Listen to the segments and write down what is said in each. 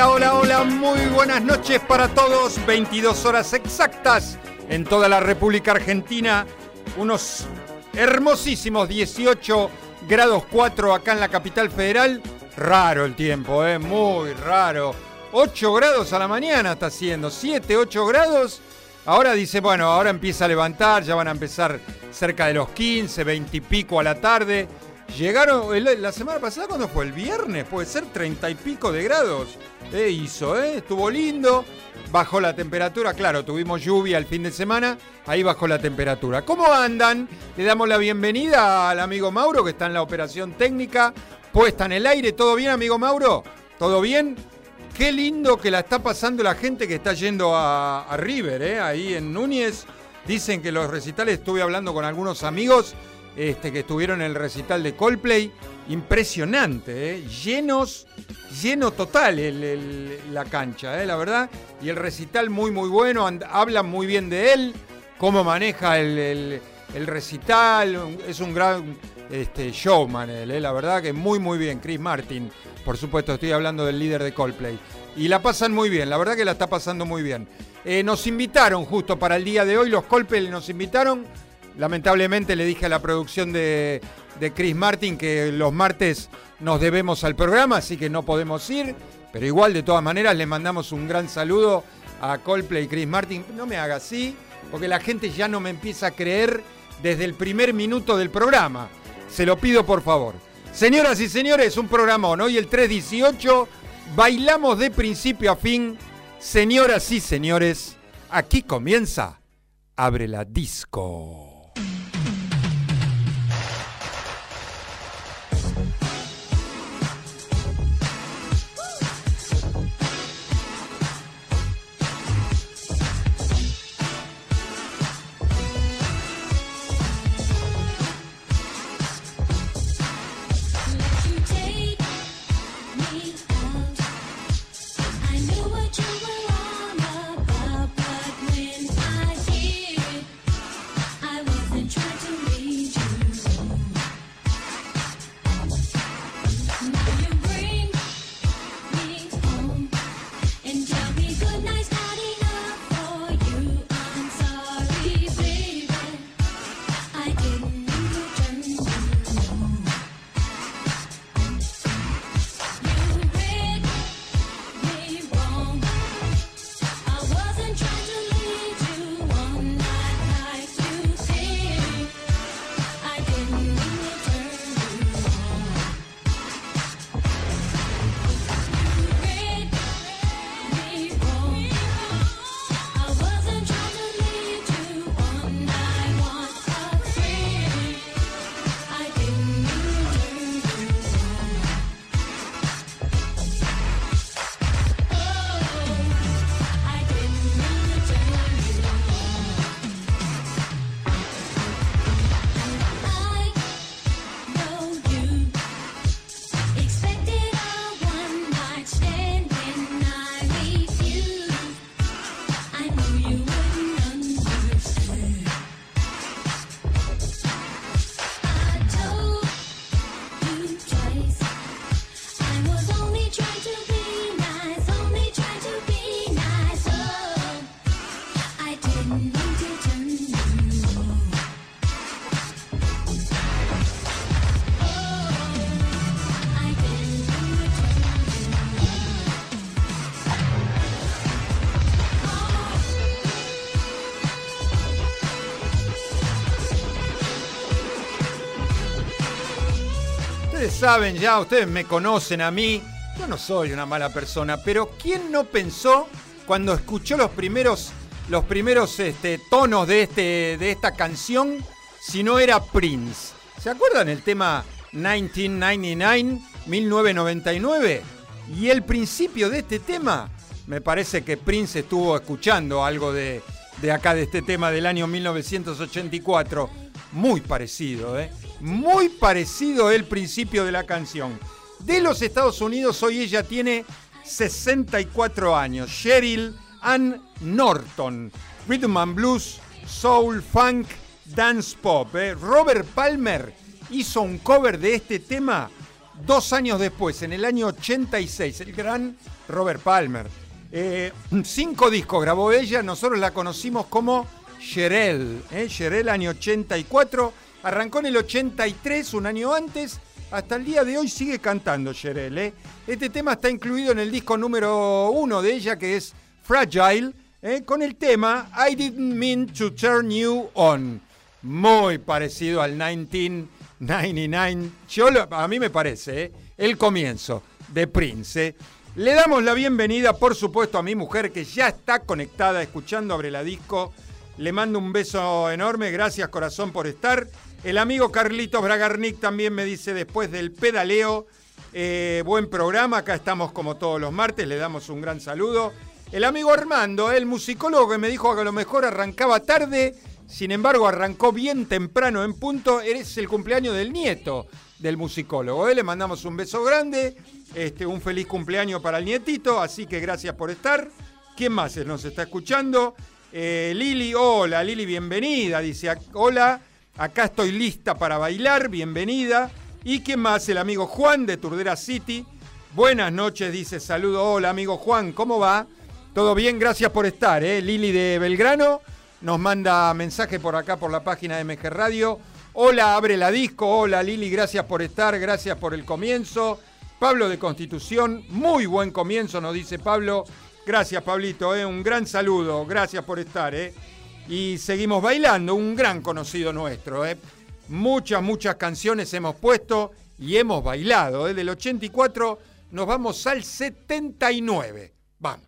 Hola, hola, hola, muy buenas noches para todos. 22 horas exactas en toda la República Argentina. Unos hermosísimos 18 grados 4 acá en la capital federal. Raro el tiempo, muy raro. 8 grados a la mañana está haciendo, 7, 8 grados. Ahora dice, bueno, ahora empieza a levantar, ya van a empezar cerca de los 15, 20 y pico a la tarde. Llegaron, la semana pasada, ¿cuándo fue? El viernes, puede ser 30 y pico de grados. Estuvo lindo, bajó la temperatura, claro, tuvimos lluvia el fin de semana, ahí bajó la temperatura. ¿Cómo andan? Le damos la bienvenida al amigo Mauro, que está en la operación técnica, puesta en el aire. ¿Todo bien, amigo Mauro? ¿Todo bien? Qué lindo que la está pasando la gente que está yendo a River, ahí en Núñez. Dicen que los recitales, estuve hablando con algunos amigos que estuvieron en el recital de Coldplay, impresionante, lleno total la cancha, la verdad, y el recital muy bueno, hablan muy bien de él, cómo maneja el recital, es un gran showman él, la verdad que muy bien, Chris Martin, por supuesto, estoy hablando del líder de Coldplay, y la pasan muy bien, la verdad que la está pasando muy bien. Nos invitaron justo para el día de hoy, los Coldplay nos invitaron. Lamentablemente le dije a la producción de Chris Martin que los martes nos debemos al programa, así que no podemos ir, pero igual de todas maneras le mandamos un gran saludo a Coldplay y Chris Martin. No me haga así, porque la gente ya no me empieza a creer desde el primer minuto del programa. Se lo pido por favor. Señoras y señores, un programón. Hoy el 318, bailamos de principio a fin. Señoras y señores, aquí comienza Abre la Disco. Saben ya, ustedes me conocen a mí, yo no soy una mala persona, pero ¿quién no pensó cuando escuchó los primeros tonos de esta canción si no era Prince? ¿Se acuerdan el tema 1999? Y el principio de este tema, me parece que Prince estuvo escuchando algo de acá, de este tema del año 1984, muy parecido, Muy parecido el principio de la canción. De los Estados Unidos, hoy ella tiene 64 años. Sheryl Ann Norton. Rhythm and Blues, Soul, Funk, Dance Pop. Robert Palmer hizo un cover de este tema 2 años después, en el año 86, el gran Robert Palmer. 5 discos grabó ella, nosotros la conocimos como Cherrelle. Cherrelle, año 84, arrancó en el 83, un año antes, hasta el día de hoy sigue cantando Cherrelle. Este tema está incluido en el disco número 1 de ella, que es Fragile, con el tema I Didn't Mean to Turn You On. Muy parecido al 1999, a mí me parece, el comienzo de Prince. Le damos la bienvenida, por supuesto, a mi mujer que ya está conectada, escuchando Abre la Disco. Le mando un beso enorme, gracias corazón por estar. El amigo Carlitos Bragarnik también me dice después del pedaleo, buen programa, acá estamos como todos los martes, le damos un gran saludo. El amigo Armando, el musicólogo, que me dijo que a lo mejor arrancaba tarde, sin embargo arrancó bien temprano en punto, es el cumpleaños del nieto del musicólogo, le mandamos un beso grande, un feliz cumpleaños para el nietito, así que gracias por estar. ¿Quién más nos está escuchando? Lili, hola Lili, bienvenida, dice, hola, acá estoy lista para bailar, bienvenida. ¿Y quién más? El amigo Juan de Turdera City, buenas noches, dice, saludo, hola amigo Juan, ¿cómo va? Todo bien, gracias por estar, Lili de Belgrano nos manda mensaje por acá por la página de MG Radio, hola Abre la Disco, hola Lili, gracias por estar, gracias por el comienzo. Pablo de Constitución, muy buen comienzo nos dice Pablo. Gracias, Pablito, un gran saludo, gracias por estar. Y seguimos bailando, un gran conocido nuestro. Muchas canciones hemos puesto y hemos bailado. Desde el 84 nos vamos al 79. Vamos.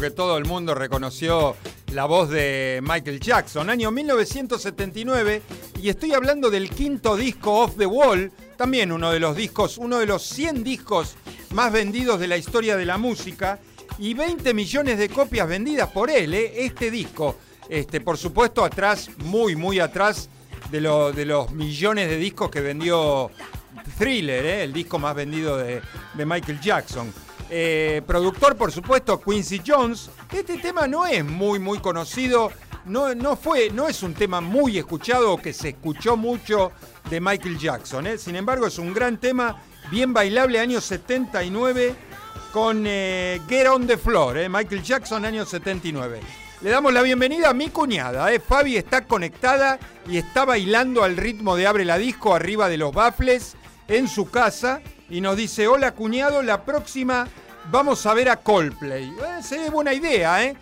Que todo el mundo reconoció la voz de Michael Jackson, año 1979, y estoy hablando del 5º disco Off the Wall, también uno de los 100 discos más vendidos de la historia de la música, y 20 millones de copias vendidas por él, este disco. Por supuesto, atrás, muy atrás de los millones de discos que vendió Thriller, el disco más vendido de Michael Jackson. Productor, por supuesto, Quincy Jones. Este tema no es muy conocido, no es un tema muy escuchado, que se escuchó mucho de Michael Jackson, Sin embargo, es un gran tema, bien bailable, año 79, con Get on the Floor, Michael Jackson, año 79. Le damos la bienvenida a mi cuñada, Fabi está conectada y está bailando al ritmo de Abre la Disco, arriba de los bafles, en su casa. Y nos dice, hola cuñado, la próxima vamos a ver a Coldplay. Se ve buena idea,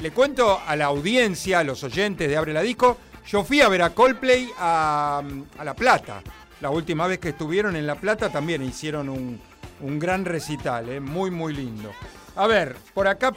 Le cuento a la audiencia, a los oyentes de Abre la Disco, yo fui a ver a Coldplay a La Plata. La última vez que estuvieron en La Plata también hicieron un gran recital, muy lindo. A ver, por acá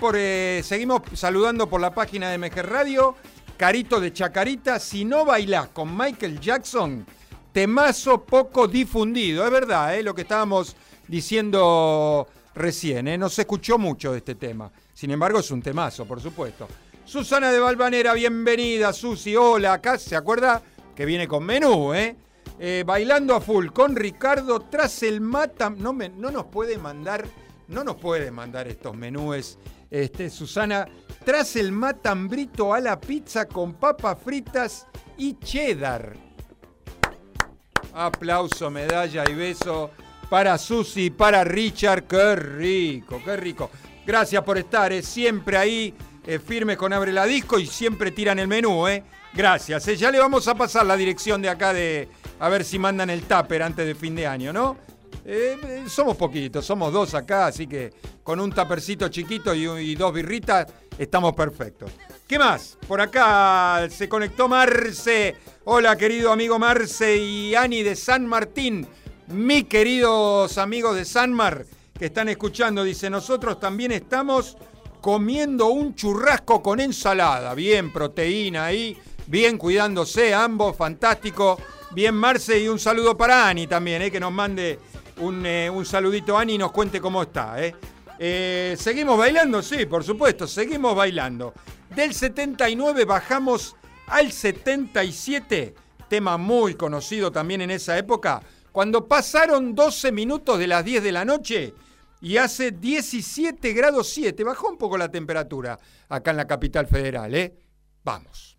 seguimos saludando por la página de MG Radio. Carito de Chacarita, si no bailás con Michael Jackson... Temazo poco difundido, es verdad, lo que estábamos diciendo recién, no se escuchó mucho de este tema. Sin embargo, es un temazo, por supuesto. Susana de Valvanera, bienvenida, Susi, hola, acá se acuerda que viene con menú, bailando a full con Ricardo tras el mata. No nos puede mandar estos menúes, Susana, tras el matambrito a la pizza con papas fritas y cheddar. Aplauso, medalla y beso para Susi, para Richard. ¡Qué rico, qué rico! Gracias por estar, siempre ahí, firmes con Abre la Disco y siempre tiran el menú, Gracias, ya le vamos a pasar la dirección de acá a ver si mandan el tupper antes de fin de año, ¿no? Somos poquitos, somos dos acá, así que con un tuppercito chiquito y dos birritas estamos perfectos. ¿Qué más? Por acá se conectó Marce. Hola, querido amigo Marce y Ani de San Martín. Mis queridos amigos de Sanmar que están escuchando. Dice, nosotros también estamos comiendo un churrasco con ensalada. Bien, proteína ahí. Bien, cuidándose ambos. Fantástico. Bien, Marce. Y un saludo para Ani también, que nos mande un saludito a Ani y nos cuente cómo está, ¿seguimos bailando? Sí, por supuesto. Seguimos bailando. Del 79 bajamos al 77, tema muy conocido también en esa época, cuando pasaron 12 minutos de las 10 de la noche y hace 17 grados 7. Bajó un poco la temperatura acá en la capital federal, Vamos.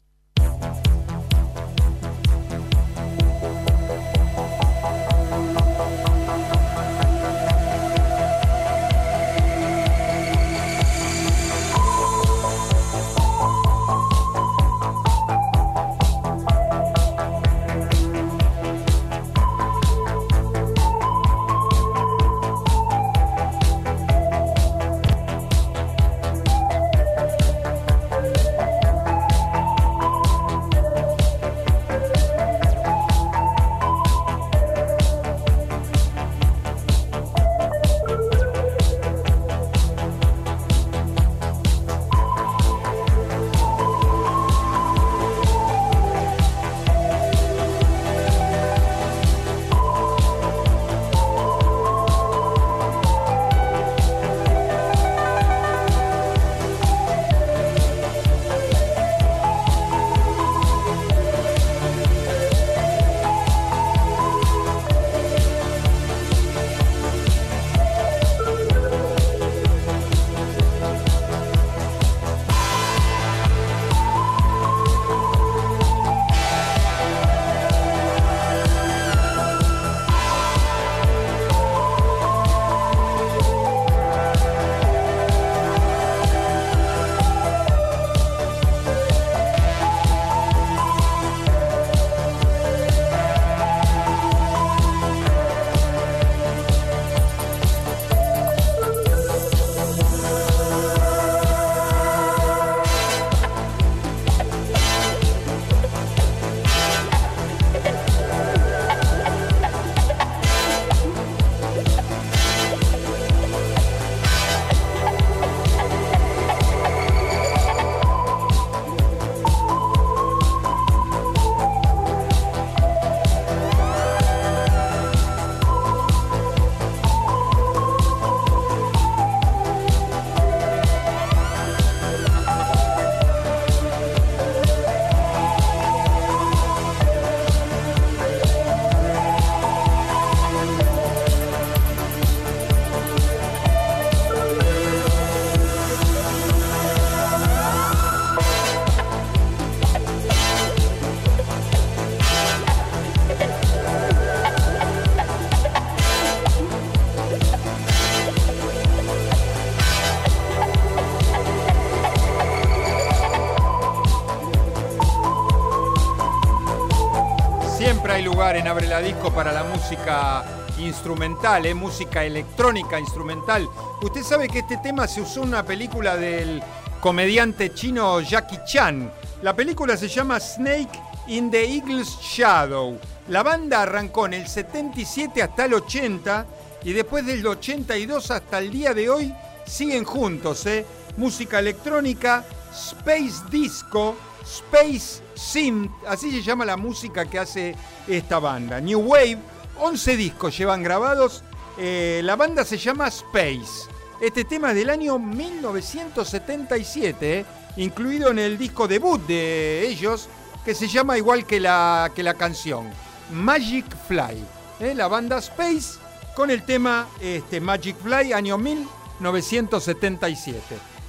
hay lugar en Abre la Disco para la música instrumental, música electrónica instrumental. Usted sabe que este tema se usó en una película del comediante chino Jackie Chan. La película se llama Snake in the Eagle's Shadow. La banda arrancó en el 77 hasta el 80 y después del 82 hasta el día de hoy siguen juntos, Música electrónica, Space Disco, Space Synth, así se llama la música que hace esta banda. New Wave, 11 discos llevan grabados, la banda se llama Space. Este tema es del año 1977, incluido en el disco debut de ellos, que se llama igual que la canción, Magic Fly. La banda Space con el tema Magic Fly, año 1977.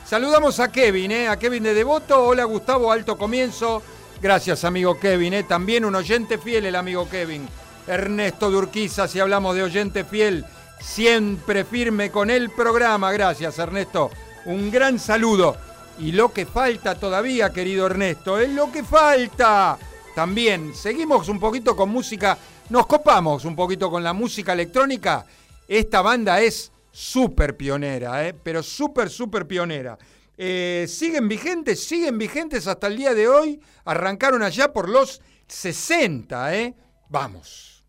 Saludamos a Kevin, a Kevin de Devoto. Hola Gustavo, alto comienzo. Gracias amigo Kevin, también un oyente fiel el amigo Kevin. Ernesto Durquiza, si hablamos de oyente fiel, siempre firme con el programa. Gracias Ernesto, un gran saludo. Y lo que falta todavía, querido Ernesto, es lo que falta. También seguimos un poquito con música, nos copamos un poquito con la música electrónica. Esta banda es súper pionera, pero súper pionera. Siguen vigentes hasta el día de hoy. Arrancaron allá por los 60, Vamos.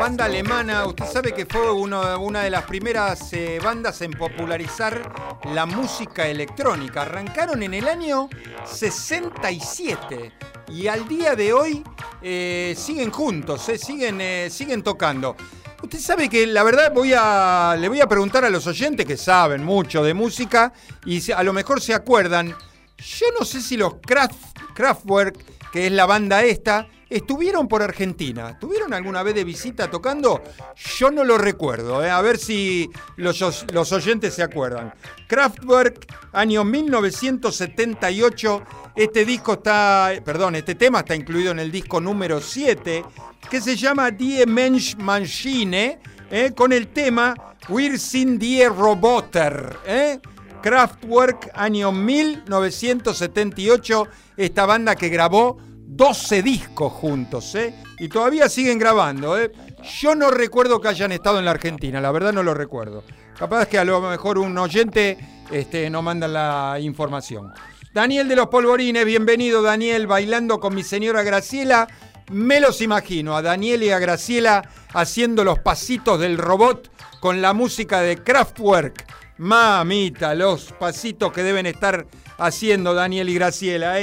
Banda alemana, usted sabe que fue una de las primeras bandas en popularizar la música electrónica. Arrancaron en el año 67 y al día de hoy siguen juntos, siguen tocando. Usted sabe que la verdad le voy a preguntar a los oyentes que saben mucho de música y a lo mejor se acuerdan. Yo no sé si los Kraftwerk, que es la banda esta, estuvieron por Argentina. ¿Estuvieron alguna vez de visita tocando? Yo no lo recuerdo, a ver si los oyentes se acuerdan. Kraftwerk, año 1978. Este tema está incluido en el disco número 7, que se llama Die Mensch Maschine, con el tema Wir sind die Roboter. Kraftwerk, año 1978, esta banda que grabó 12 discos juntos, y todavía siguen grabando, Yo no recuerdo que hayan estado en la Argentina, la verdad no lo recuerdo. Capaz que a lo mejor un oyente nos manda la información. Daniel de los Polvorines, bienvenido Daniel, bailando con mi señora Graciela. Me los imagino a Daniel y a Graciela haciendo los pasitos del robot con la música de Kraftwerk. Mamita, los pasitos que deben estar haciendo Daniel y Graciela,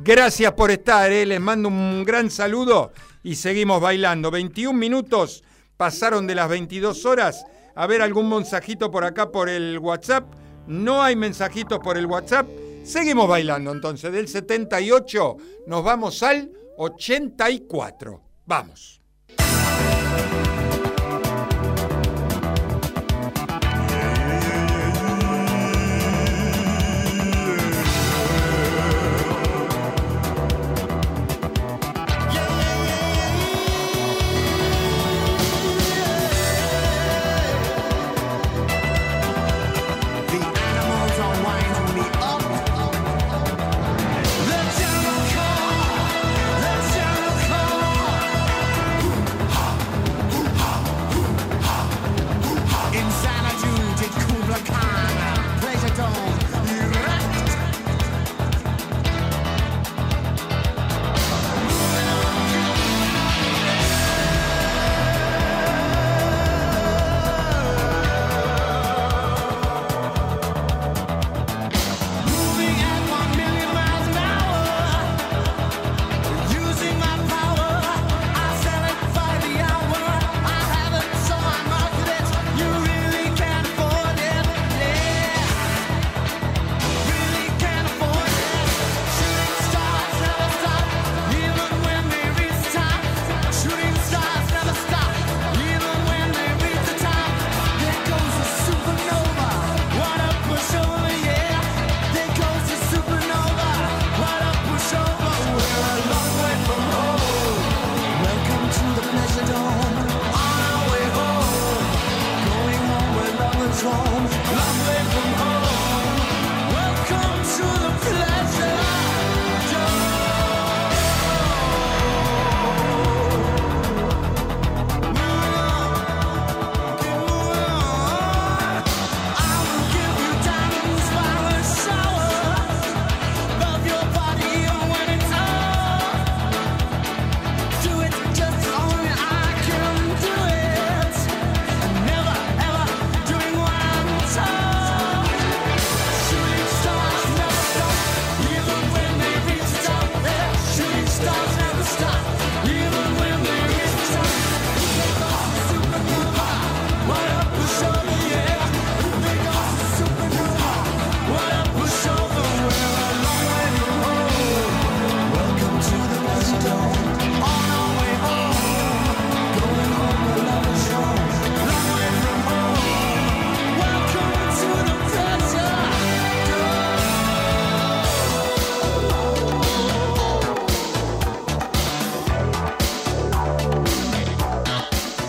Gracias por estar, Les mando un gran saludo y seguimos bailando. 21 minutos pasaron de las 22 horas. A ver, algún mensajito por acá por el WhatsApp. No hay mensajitos por el WhatsApp. Seguimos bailando entonces. Del 78 nos vamos al 84. Vamos.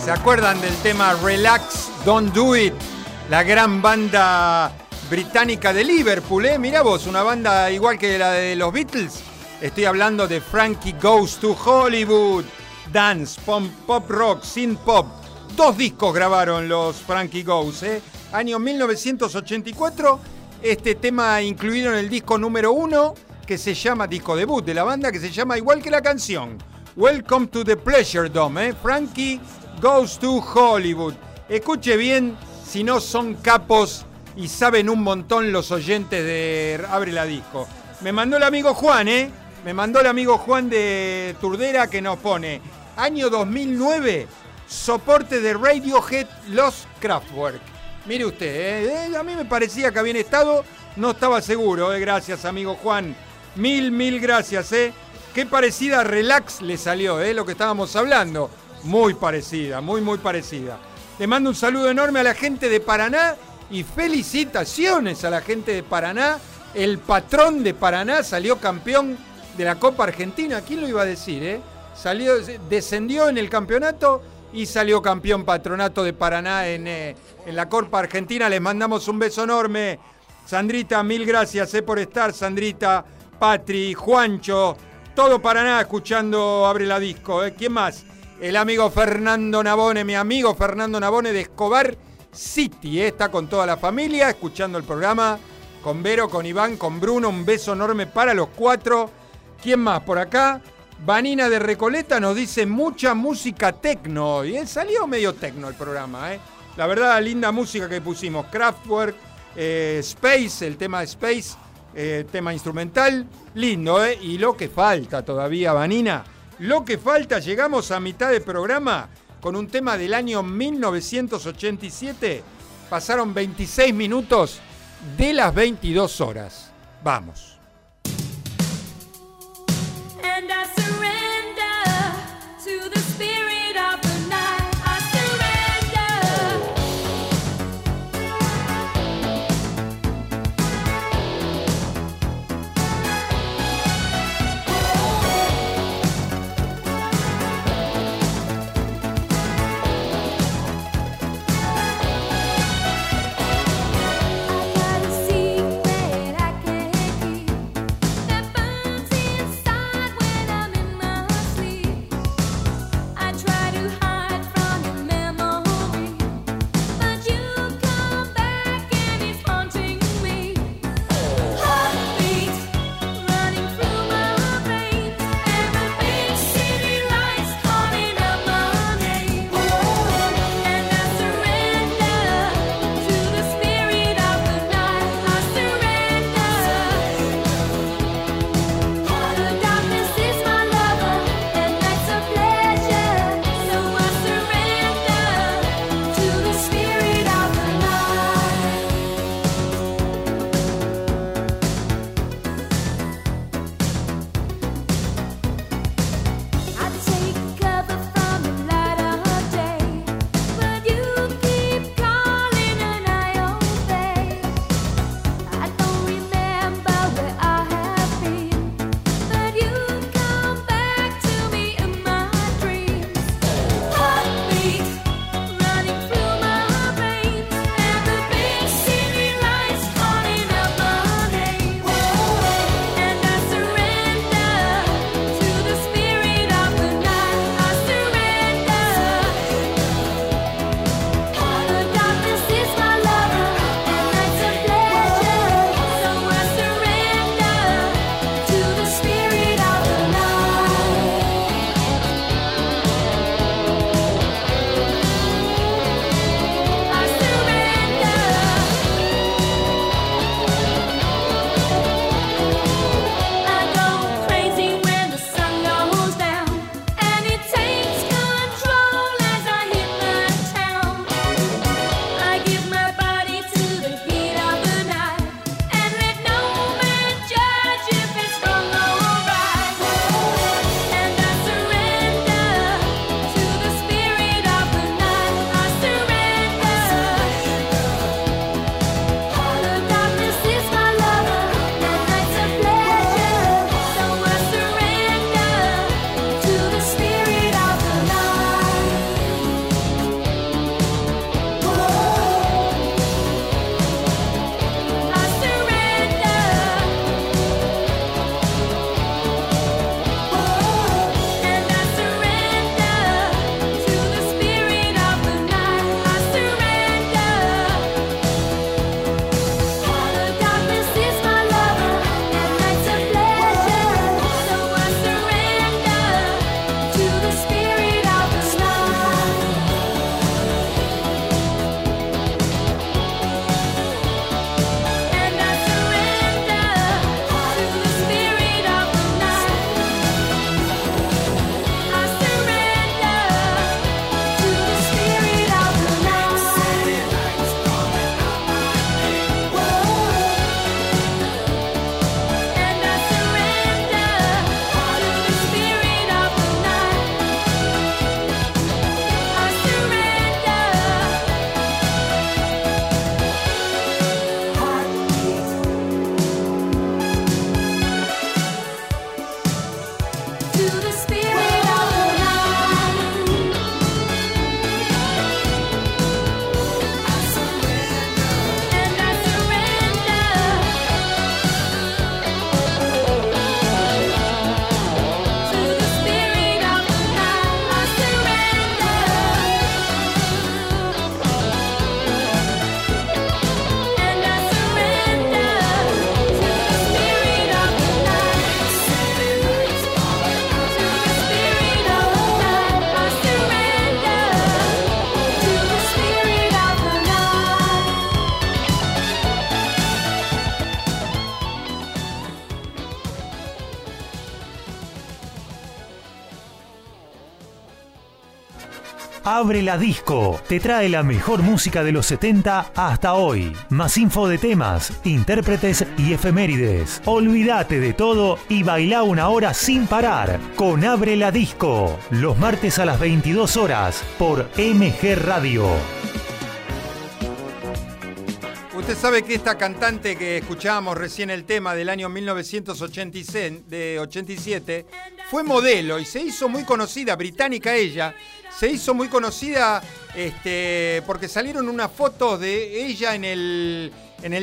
¿Se acuerdan del tema Relax, Don't Do It? La gran banda británica de Liverpool, Mirá vos, una banda igual que la de los Beatles. Estoy hablando de Frankie Goes to Hollywood. Dance, pop rock, synth pop. 2 discos grabaron los Frankie Goes, Año 1984. Este tema incluido en el disco número 1, que se llama, disco debut de la banda, que se llama igual que la canción. Welcome to the Pleasure Dome, Frankie Goes to Hollywood. Escuche bien, si no son capos y saben un montón los oyentes de Abre la Disco. Me mandó el amigo Juan, Me mandó el amigo Juan de Turdera, que nos pone año 2009, soporte de Radiohead, los Kraftwerk. Mire usted, a mí me parecía que habían estado, no estaba seguro, Gracias, amigo Juan. Mil gracias, Qué parecida a Relax le salió, lo que estábamos hablando. Muy parecida, muy, muy parecida. Le mando un saludo enorme a la gente de Paraná y felicitaciones a la gente de Paraná. El patrón de Paraná salió campeón de la Copa Argentina. ¿Quién lo iba a decir, Salió, descendió en el campeonato y salió campeón Patronato de Paraná en la Copa Argentina. Les mandamos un beso enorme. Sandrita, mil gracias por estar. Sandrita, Patri, Juancho, todo Paraná escuchando Abre la Disco. ¿Quién más? El amigo Fernando Nabone, mi amigo Fernando Nabone de Escobar City. Está con toda la familia escuchando el programa. Con Vero, con Iván, con Bruno. Un beso enorme para los cuatro. ¿Quién más por acá? Vanina de Recoleta nos dice mucha música tecno hoy. Salió medio tecno el programa. La verdad, linda música que pusimos. Kraftwerk, Space, el tema de Space, tema instrumental. Lindo, ¿eh? Y lo que falta todavía, Vanina. Lo que falta, llegamos a mitad de programa con un tema del año 1987. Pasaron 26 minutos de las 22 horas. Vamos. And I surrender to the spirit of the night. I I gotta see that I can't keep. Abre la Disco te trae la mejor música de los 70 hasta hoy. Más info de temas, intérpretes y efemérides. Olvídate de todo y bailá una hora sin parar con Abre la Disco, los martes a las 22 horas por MG Radio. Usted sabe que esta cantante que escuchábamos recién el tema del año 1987 fue modelo y se hizo muy conocida, británica ella. Se hizo muy conocida porque salieron unas fotos de ella en el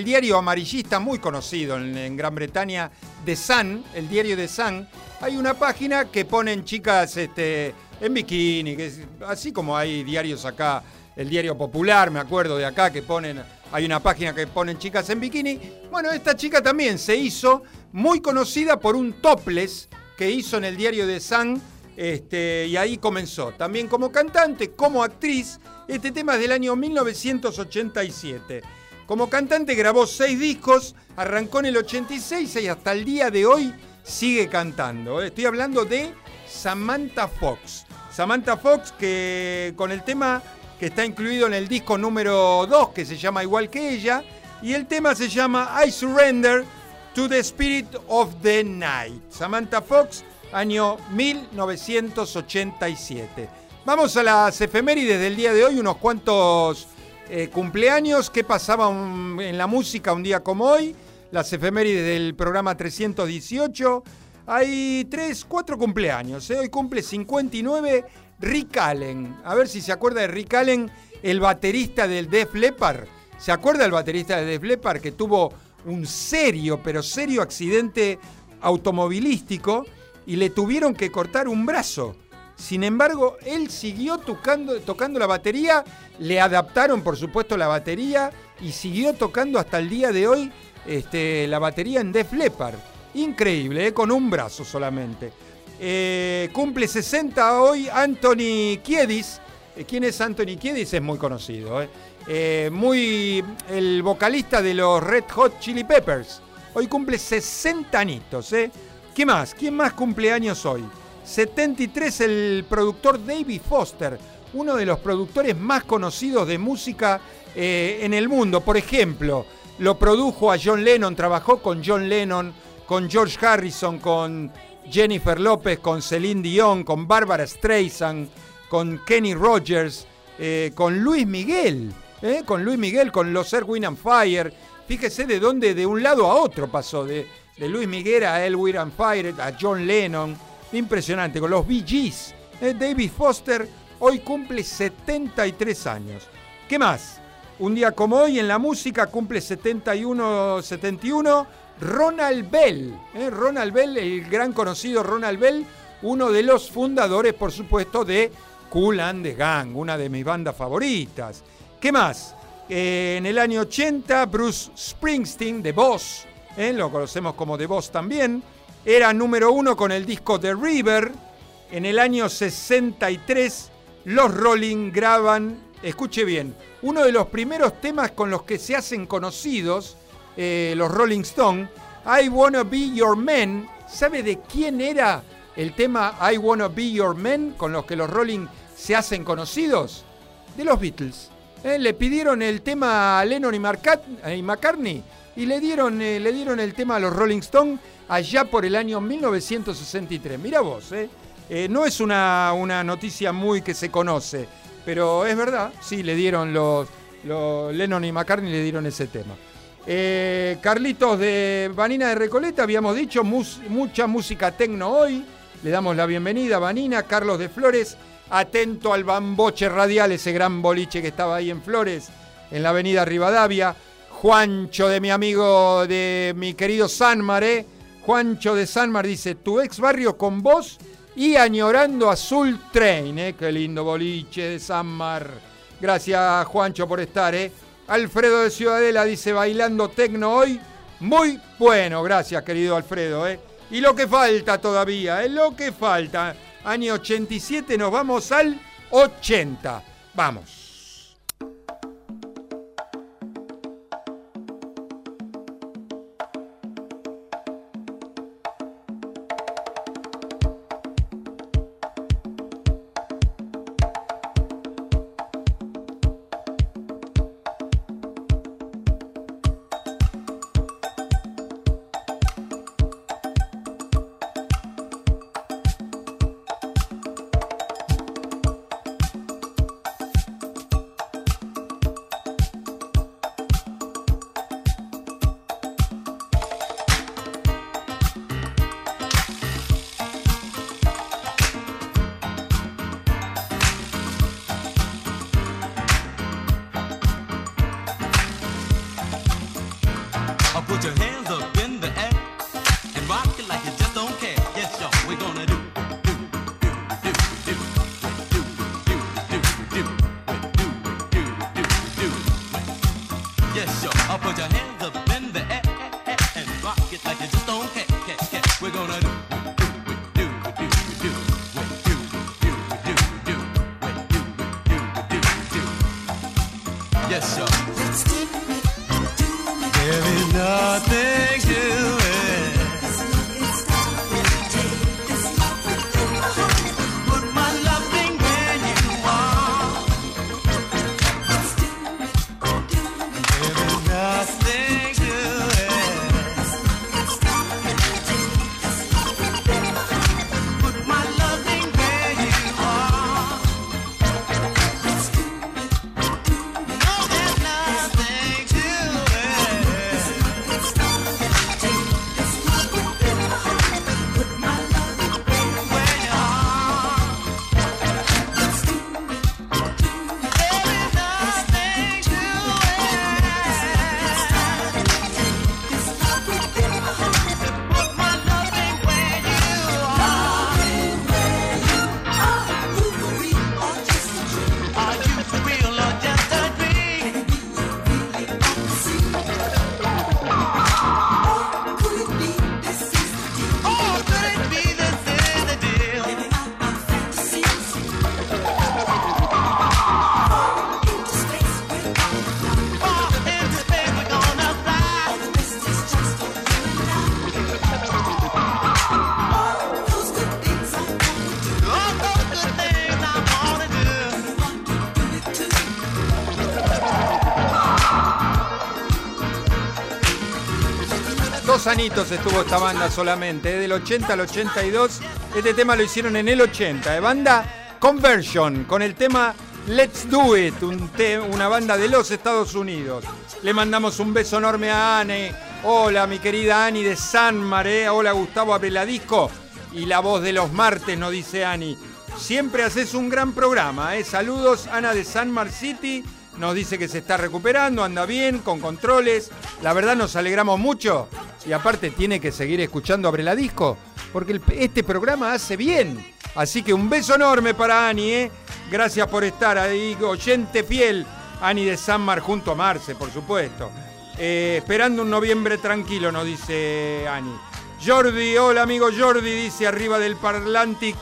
diario amarillista muy conocido en Gran Bretaña, The Sun, el diario The Sun. Hay una página que ponen chicas en bikini, que es, así como hay diarios acá, el diario Popular, me acuerdo de acá, que ponen, hay una página que ponen chicas en bikini. Bueno, esta chica también se hizo muy conocida por un topless que hizo en el diario The Sun. Y ahí comenzó, también como cantante, como actriz. Este tema es del año 1987. Como cantante grabó 6 discos, arrancó en el 86 y hasta el día de hoy sigue cantando. Estoy hablando de Samantha Fox. Samantha Fox, que con el tema que está incluido en el disco número 2, que se llama igual que ella, y el tema se llama I Surrender to the Spirit of the Night. Samantha Fox, año 1987. Vamos a las efemérides del día de hoy, unos cuantos cumpleaños. ¿Qué pasaba en la música un día como hoy? Las efemérides del programa 318. Hay 4 cumpleaños. Hoy cumple 59 Rick Allen. A ver si se acuerda de Rick Allen, el baterista del Def Leppard. ¿Se acuerda el baterista del Def Leppard que tuvo un serio, pero serio accidente automovilístico? Y le tuvieron que cortar un brazo. Sin embargo, él siguió tocando la batería. Le adaptaron, por supuesto, la batería. Y siguió tocando hasta el día de hoy la batería en Def Leppard. Increíble, con un brazo solamente. Cumple 60 hoy Anthony Kiedis. ¿Quién es Anthony Kiedis? Es muy conocido. El vocalista de los Red Hot Chili Peppers. Hoy cumple 60 añitos. ¿Qué más? ¿Quién más cumple años hoy? 73, el productor David Foster, uno de los productores más conocidos de música en el mundo. Por ejemplo, lo produjo a John Lennon, trabajó con John Lennon, con George Harrison, con Jennifer López, con Celine Dion, con Barbara Streisand, con Kenny Rogers, con Luis Miguel, con los Earth, Wind and Fire. Fíjese de dónde, de un lado a otro pasó, de Luis Miguel a Elwin and Fire, a John Lennon. Impresionante, con los Bee Gees. David Foster hoy cumple 73 años. ¿Qué más? Un día como hoy en la música cumple 71 Ronald Bell. Ronald Bell, el gran conocido Ronald Bell, uno de los fundadores, por supuesto, de Kool and the Gang, una de mis bandas favoritas. ¿Qué más? En el año 80, Bruce Springsteen, The Boss, lo conocemos como The Boss también, era número 1 con el disco The River. En el año 63 los Rolling graban, escuche bien, uno de los primeros temas con los que se hacen conocidos los Rolling Stone, I Wanna Be Your Man. ¿Sabe de quién era el tema I Wanna Be Your Man con los que los Rolling se hacen conocidos? De los Beatles. Le pidieron el tema a Lennon y McCartney y le dieron el tema a los Rolling Stones allá por el año 1963. Mirá vos, no es una noticia muy que se conoce, pero es verdad, sí, le dieron los Lennon y McCartney le dieron ese tema. Carlitos de Vanina de Recoleta, habíamos dicho, mucha música tecno hoy, le damos la bienvenida a Vanina. Carlos de Flores, atento al Bamboche Radial, ese gran boliche que estaba ahí en Flores, en la avenida Rivadavia. Juancho de mi querido Sanmar, Juancho de Sanmar dice, tu ex barrio con vos y añorando Azul Train, qué lindo boliche de Sanmar. Gracias Juancho por estar, Alfredo de Ciudadela dice, bailando tecno hoy, muy bueno, gracias querido Alfredo, Y lo que falta todavía, lo que falta, año 87, nos vamos al 80, vamos. Yes, sir. Let's do it. There is nothing to it. Añitos estuvo esta banda solamente, del 80 al 82. Este tema lo hicieron en el 80, de banda Conversion, con el tema Let's Do It, una banda de los Estados Unidos. Le mandamos un beso enorme a Anne. Hola, mi querida Ani de San Maré. Hola, Gustavo, abre la disco. Y la voz de los martes, nos dice Ani. Siempre haces un gran programa, ¿eh? Saludos, Ana de San Mar City. Nos dice que se está recuperando, anda bien, con controles. La verdad nos alegramos mucho. Y aparte tiene que seguir escuchando Abre la Disco, porque este programa hace bien. Así que un beso enorme para Ani, ¿eh? Gracias por estar ahí, oyente fiel. Ani de San Mar, junto a Marce, por supuesto. Esperando un noviembre tranquilo, nos dice Ani. Jordi, hola amigo Jordi, dice arriba del Parlantic,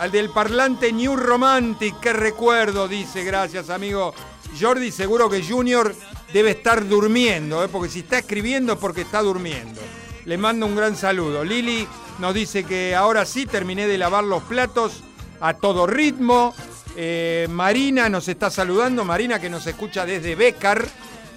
al del parlante New Romantic. Qué recuerdo, dice, gracias amigo Jordi. Seguro que Junior debe estar durmiendo, ¿eh? Porque si está escribiendo es porque está durmiendo. Le mando un gran saludo. Lili nos dice que ahora sí terminé de lavar los platos a todo ritmo. Marina nos está saludando. Marina, que nos escucha desde Bécar.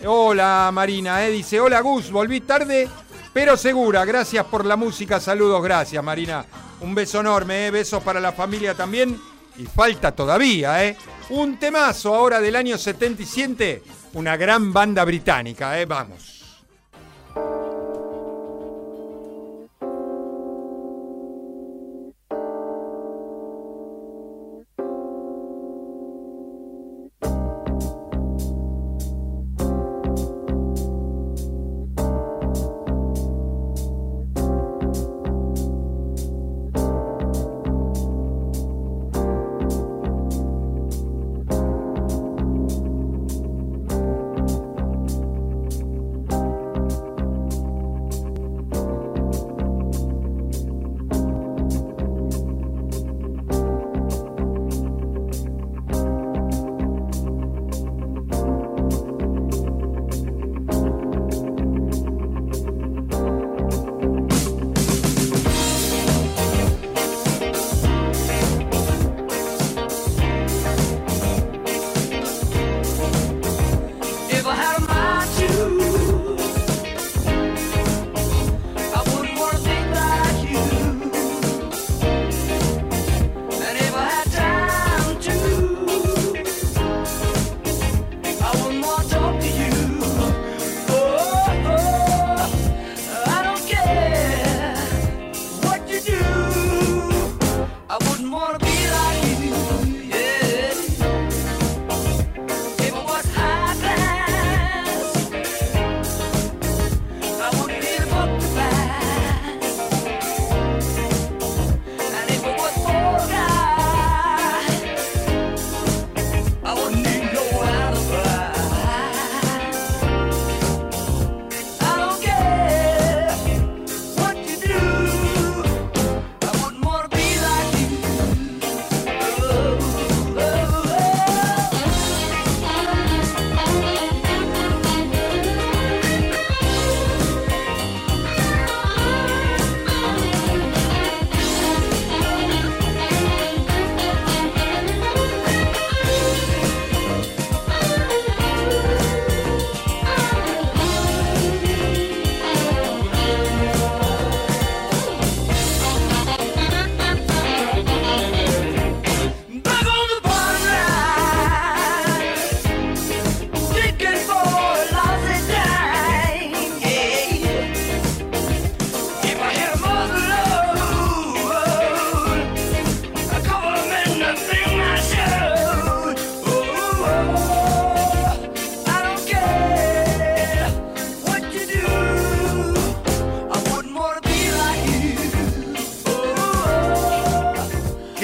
Hola Marina, ¿eh? Dice, hola Gus, volví tarde pero segura. Gracias por la música, saludos. Gracias Marina, un beso enorme, ¿eh? Besos para la familia también. Y falta todavía, ¿eh? Un temazo ahora del año 77, una gran banda británica, ¿eh? Vamos.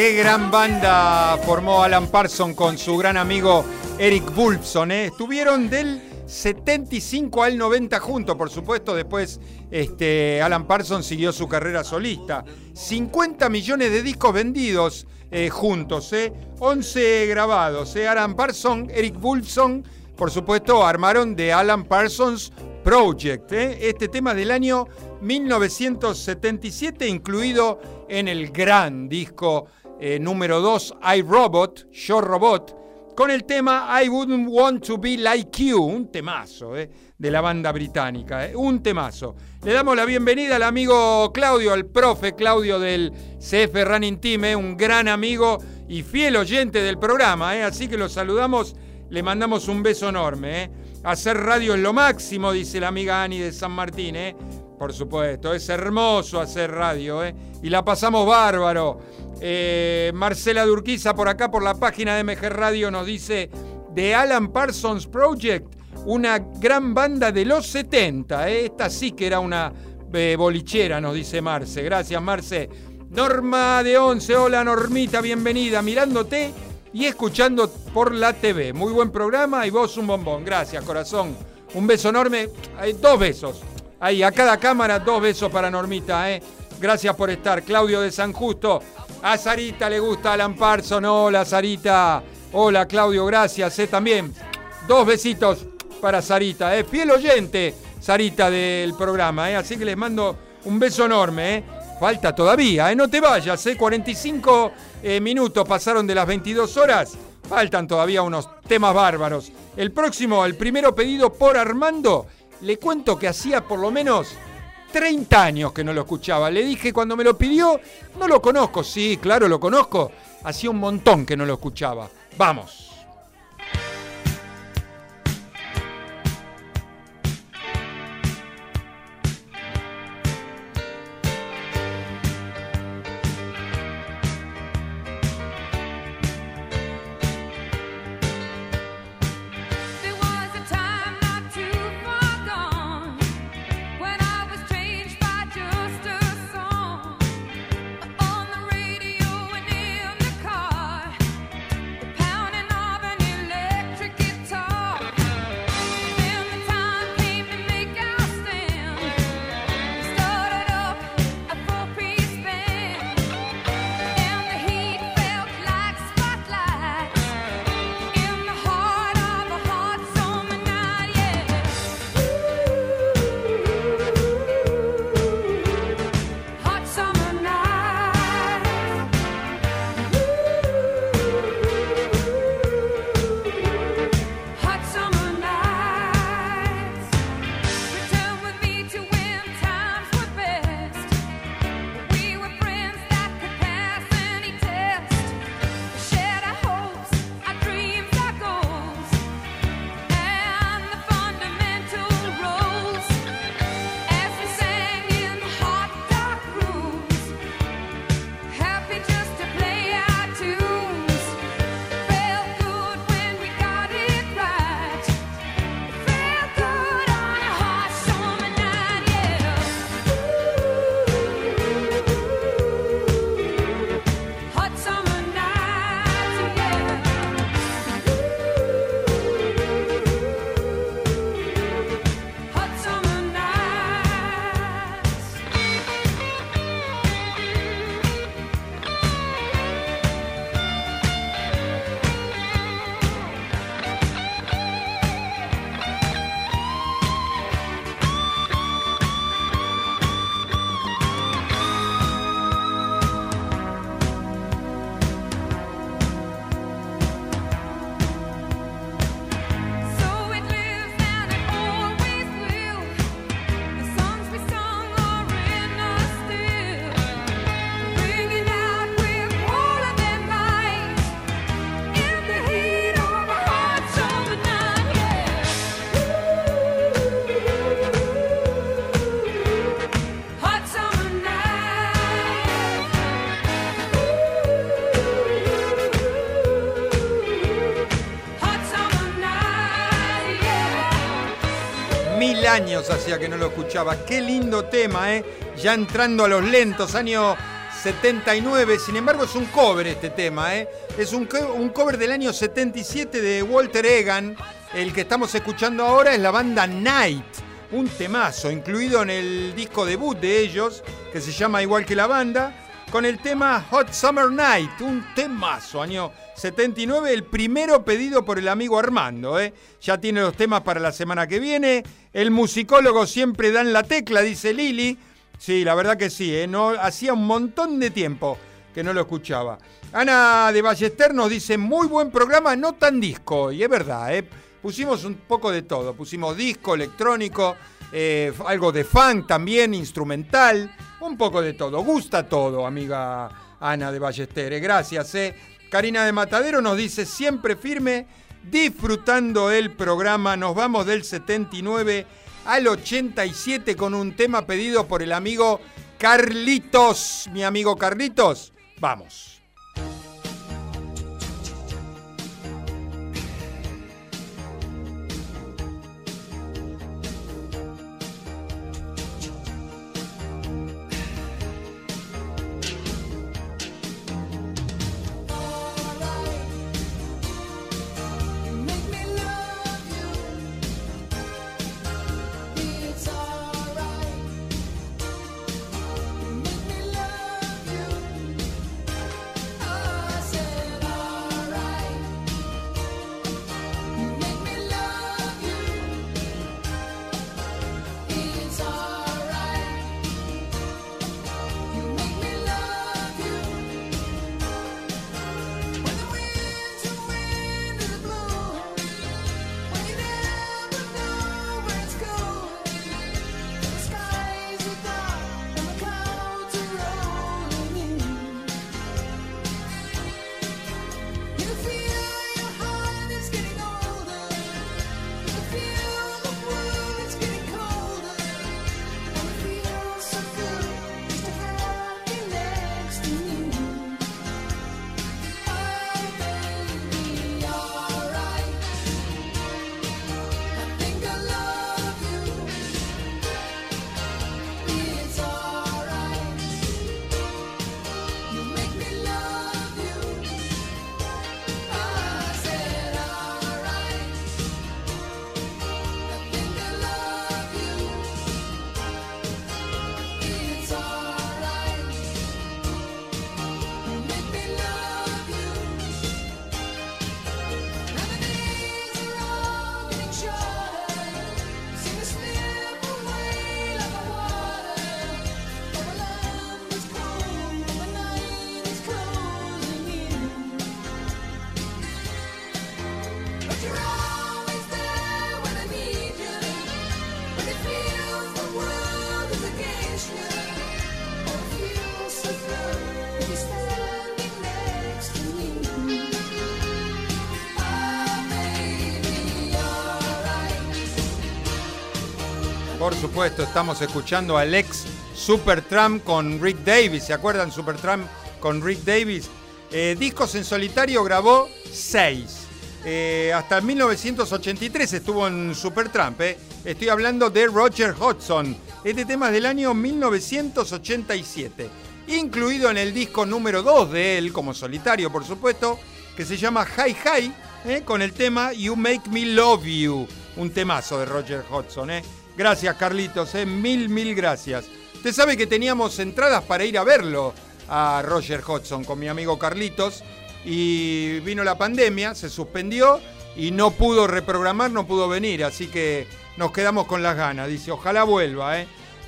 Qué gran banda formó Alan Parsons con su gran amigo Eric Woolfson, ¿eh? Estuvieron del 75 al 90 juntos, por supuesto. Después Alan Parsons siguió su carrera solista. 50 millones de discos vendidos juntos, 11 grabados. Alan Parsons, Eric Woolfson, por supuesto, armaron The Alan Parsons Project. Este tema del año 1977, incluido en el gran disco número 2, I, Robot, Yo, Robot, con el tema I Wouldn't Want to Be Like You, un temazo de la banda británica, un temazo. Le damos la bienvenida al amigo Claudio, al profe Claudio del CF Running Team, un gran amigo y fiel oyente del programa, así que lo saludamos, le mandamos un beso enorme. Hacer radio es lo máximo, dice la amiga Ani de San Martín, por supuesto, es hermoso hacer radio, y la pasamos bárbaro. Marcela Durquiza por acá por la página de MG Radio nos dice: The Alan Parsons Project, una gran banda de los 70, esta sí que era una bolichera, nos dice Marce. Gracias, Marce. Norma de 11, hola Normita, bienvenida, mirándote y escuchando por la TV, muy buen programa y vos un bombón. Gracias, corazón, un beso enorme, dos besos, ahí a cada cámara, dos besos para Normita, gracias por estar. Claudio de San Justo. A Sarita le gusta Alan Parsons. Hola, Sarita. Hola, Claudio. Gracias. También dos besitos para Sarita. Fiel oyente, Sarita, del programa. Así que les mando un beso enorme. Falta todavía. No te vayas. 45 minutos pasaron de las 22 horas. Faltan todavía unos temas bárbaros. El próximo, el primero pedido por Armando, le cuento que hacía por lo menos 30 años que no lo escuchaba. Le dije cuando me lo pidió, no lo conozco. Sí, claro, lo conozco. Hacía un montón que no lo escuchaba. Vamos. años hacía que no lo escuchaba. Qué lindo tema, ya entrando a los lentos, año 79, sin embargo es un cover este tema, ¿eh? Es un cover del año 77 de Walter Egan. El que estamos escuchando ahora es la banda Night, un temazo incluido en el disco debut de ellos, que se llama igual que la banda, con el tema Hot Summer Night, un temazo, año 79, el primero pedido por el amigo Armando, ¿eh? Ya tiene los temas para la semana que viene. El musicólogo siempre da en la tecla, dice Lili. Sí, la verdad que sí, ¿eh? No, hacía un montón de tiempo que no lo escuchaba. Ana de Ballester nos dice, muy buen programa, no tan disco. Y es verdad, ¿eh? Pusimos un poco de todo. Pusimos disco, electrónico, algo de funk también, instrumental. Un poco de todo. Gusta todo, amiga Ana de Ballester, ¿eh? Gracias, ¿eh? Karina de Matadero nos dice, siempre firme, disfrutando el programa. Nos vamos del 79 al 87 con un tema pedido por el amigo Carlitos. Mi amigo Carlitos, vamos. Por supuesto, estamos escuchando al ex Supertramp con Rick Davis. ¿Se acuerdan? Supertramp con Rick Davis. Discos en solitario grabó 6. Hasta 1983 estuvo en Supertramp. Estoy hablando de Roger Hodgson. Este tema es del año 1987. Incluido en el disco número 2 de él, como solitario, por supuesto, que se llama Hi Hi, con el tema You Make Me Love You. Un temazo de Roger Hodgson, Gracias, Carlitos, mil gracias. Usted sabe que teníamos entradas para ir a verlo a Roger Hodgson con mi amigo Carlitos y vino la pandemia, se suspendió y no pudo reprogramar, no pudo venir, así que nos quedamos con las ganas. Dice, ojalá vuelva,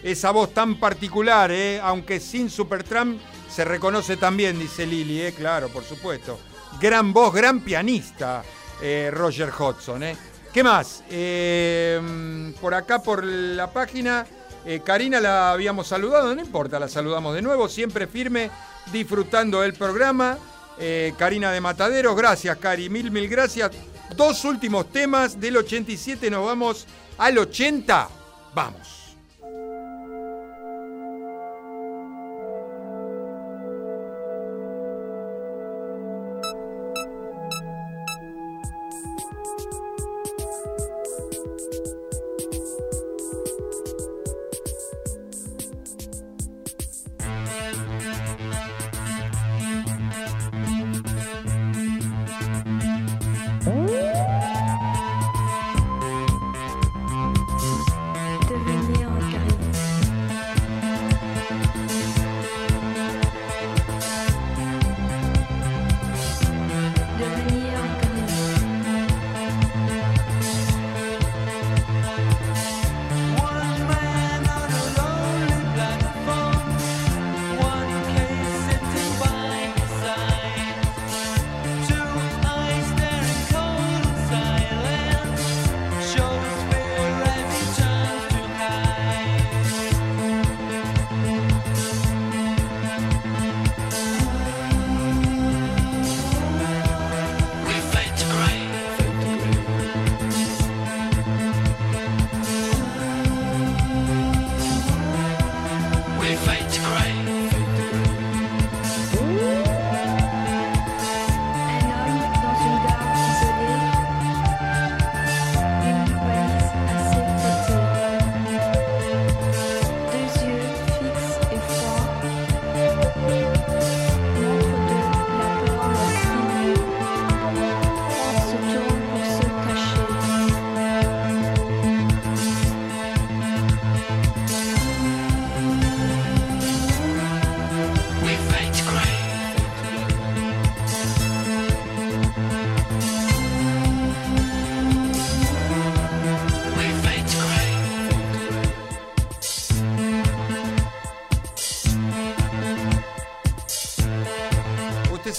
Esa voz tan particular, aunque sin Supertramp se reconoce también, dice Lili, claro, por supuesto. Gran voz, gran pianista, Roger Hodgson, ¿Qué más? Por acá, por la página, Karina la habíamos saludado, no importa, la saludamos de nuevo, siempre firme, disfrutando del programa. Karina de Mataderos, gracias, Cari, mil gracias. Dos últimos temas, del 87 nos vamos al 80, vamos.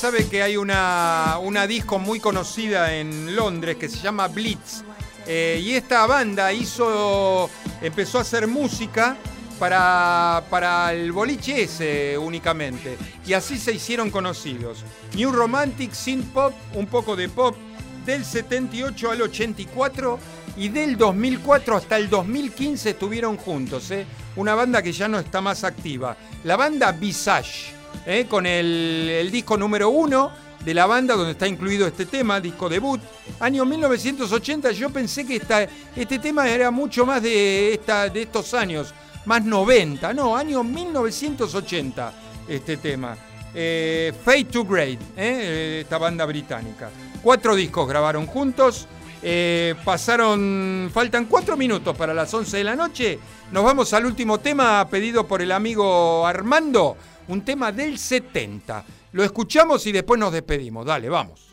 sabe que hay una disco muy conocida en Londres que se llama Blitz. Y esta banda empezó a hacer música para el boliche ese únicamente. Y así se hicieron conocidos. New Romantic, synth pop, un poco de pop, del 78 al 84 y del 2004 hasta el 2015 estuvieron juntos. Una banda que ya no está más activa. La banda Visage, con el disco número 1 de la banda donde está incluido este tema, disco debut, año 1980. Yo pensé que este tema era mucho más de estos años, más 90, no, año 1980 este tema. Fade to Grey, esta banda británica. 4 discos grabaron juntos. Faltan 4 minutos para las 11 de la noche. Nos vamos al último tema pedido por el amigo Armando, un tema del 70. Lo escuchamos y después nos despedimos. Dale, vamos.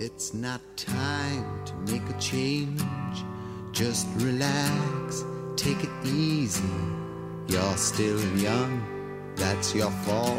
It's not time to make a change. Just relax, take it easy. You're still young, that's your fault.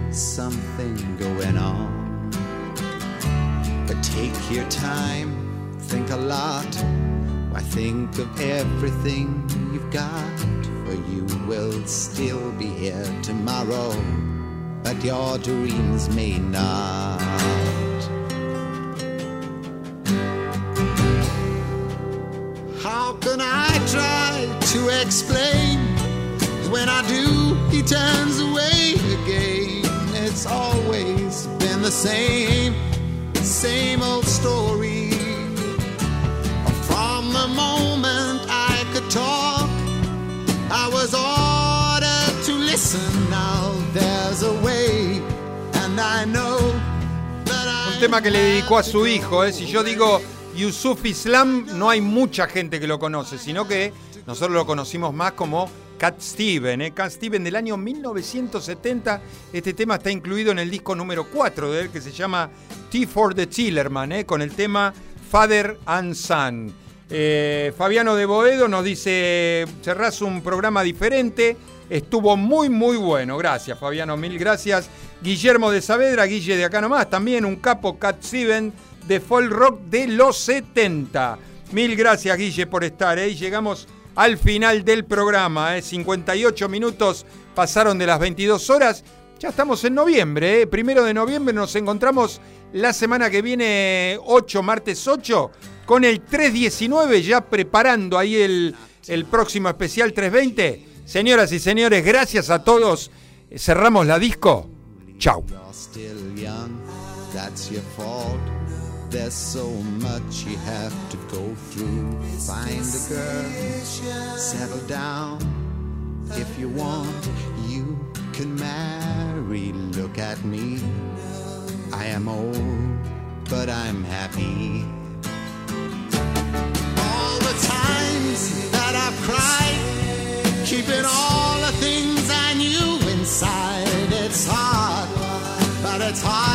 something going on. But take your time, think a lot. Why, think of everything you've got, for you will still be here tomorrow, but your dreams may not. How can I try to explain? When I do, he turns away again. It's always been the same old story. From the moment I could talk, I was ordered to listen. Now there's a way, and I know that I... Un tema que le dedicó a su hijo, si yo digo... Yusuf Islam, no hay mucha gente que lo conoce, sino que nosotros lo conocimos más como Cat Stevens. Cat Stevens del año 1970. Este tema está incluido en el disco número 4 de él, que se llama Tea for the Tillerman, con el tema Father and Son. Fabiano de Boedo nos dice: cerrás un programa diferente, estuvo muy muy bueno. Gracias, Fabiano, mil gracias. Guillermo de Saavedra, Guille de acá nomás, también un capo, Cat Stevens, de folk rock de los 70. Mil gracias, Guille, por estar. Y llegamos al final del programa. 58 minutos pasaron de las 22 horas. Ya estamos en noviembre. 1 de noviembre nos encontramos la semana que viene, martes 8, con el 319, ya preparando ahí el próximo especial 320. Señoras y señores, gracias a todos. Cerramos la disco. Chau. There's so much you have to go through. Find a girl, settle down. If you want, you can marry. Look at me, I am old, but I'm happy. All the times that I've cried, keeping all the things I knew inside. It's hard, but it's hard.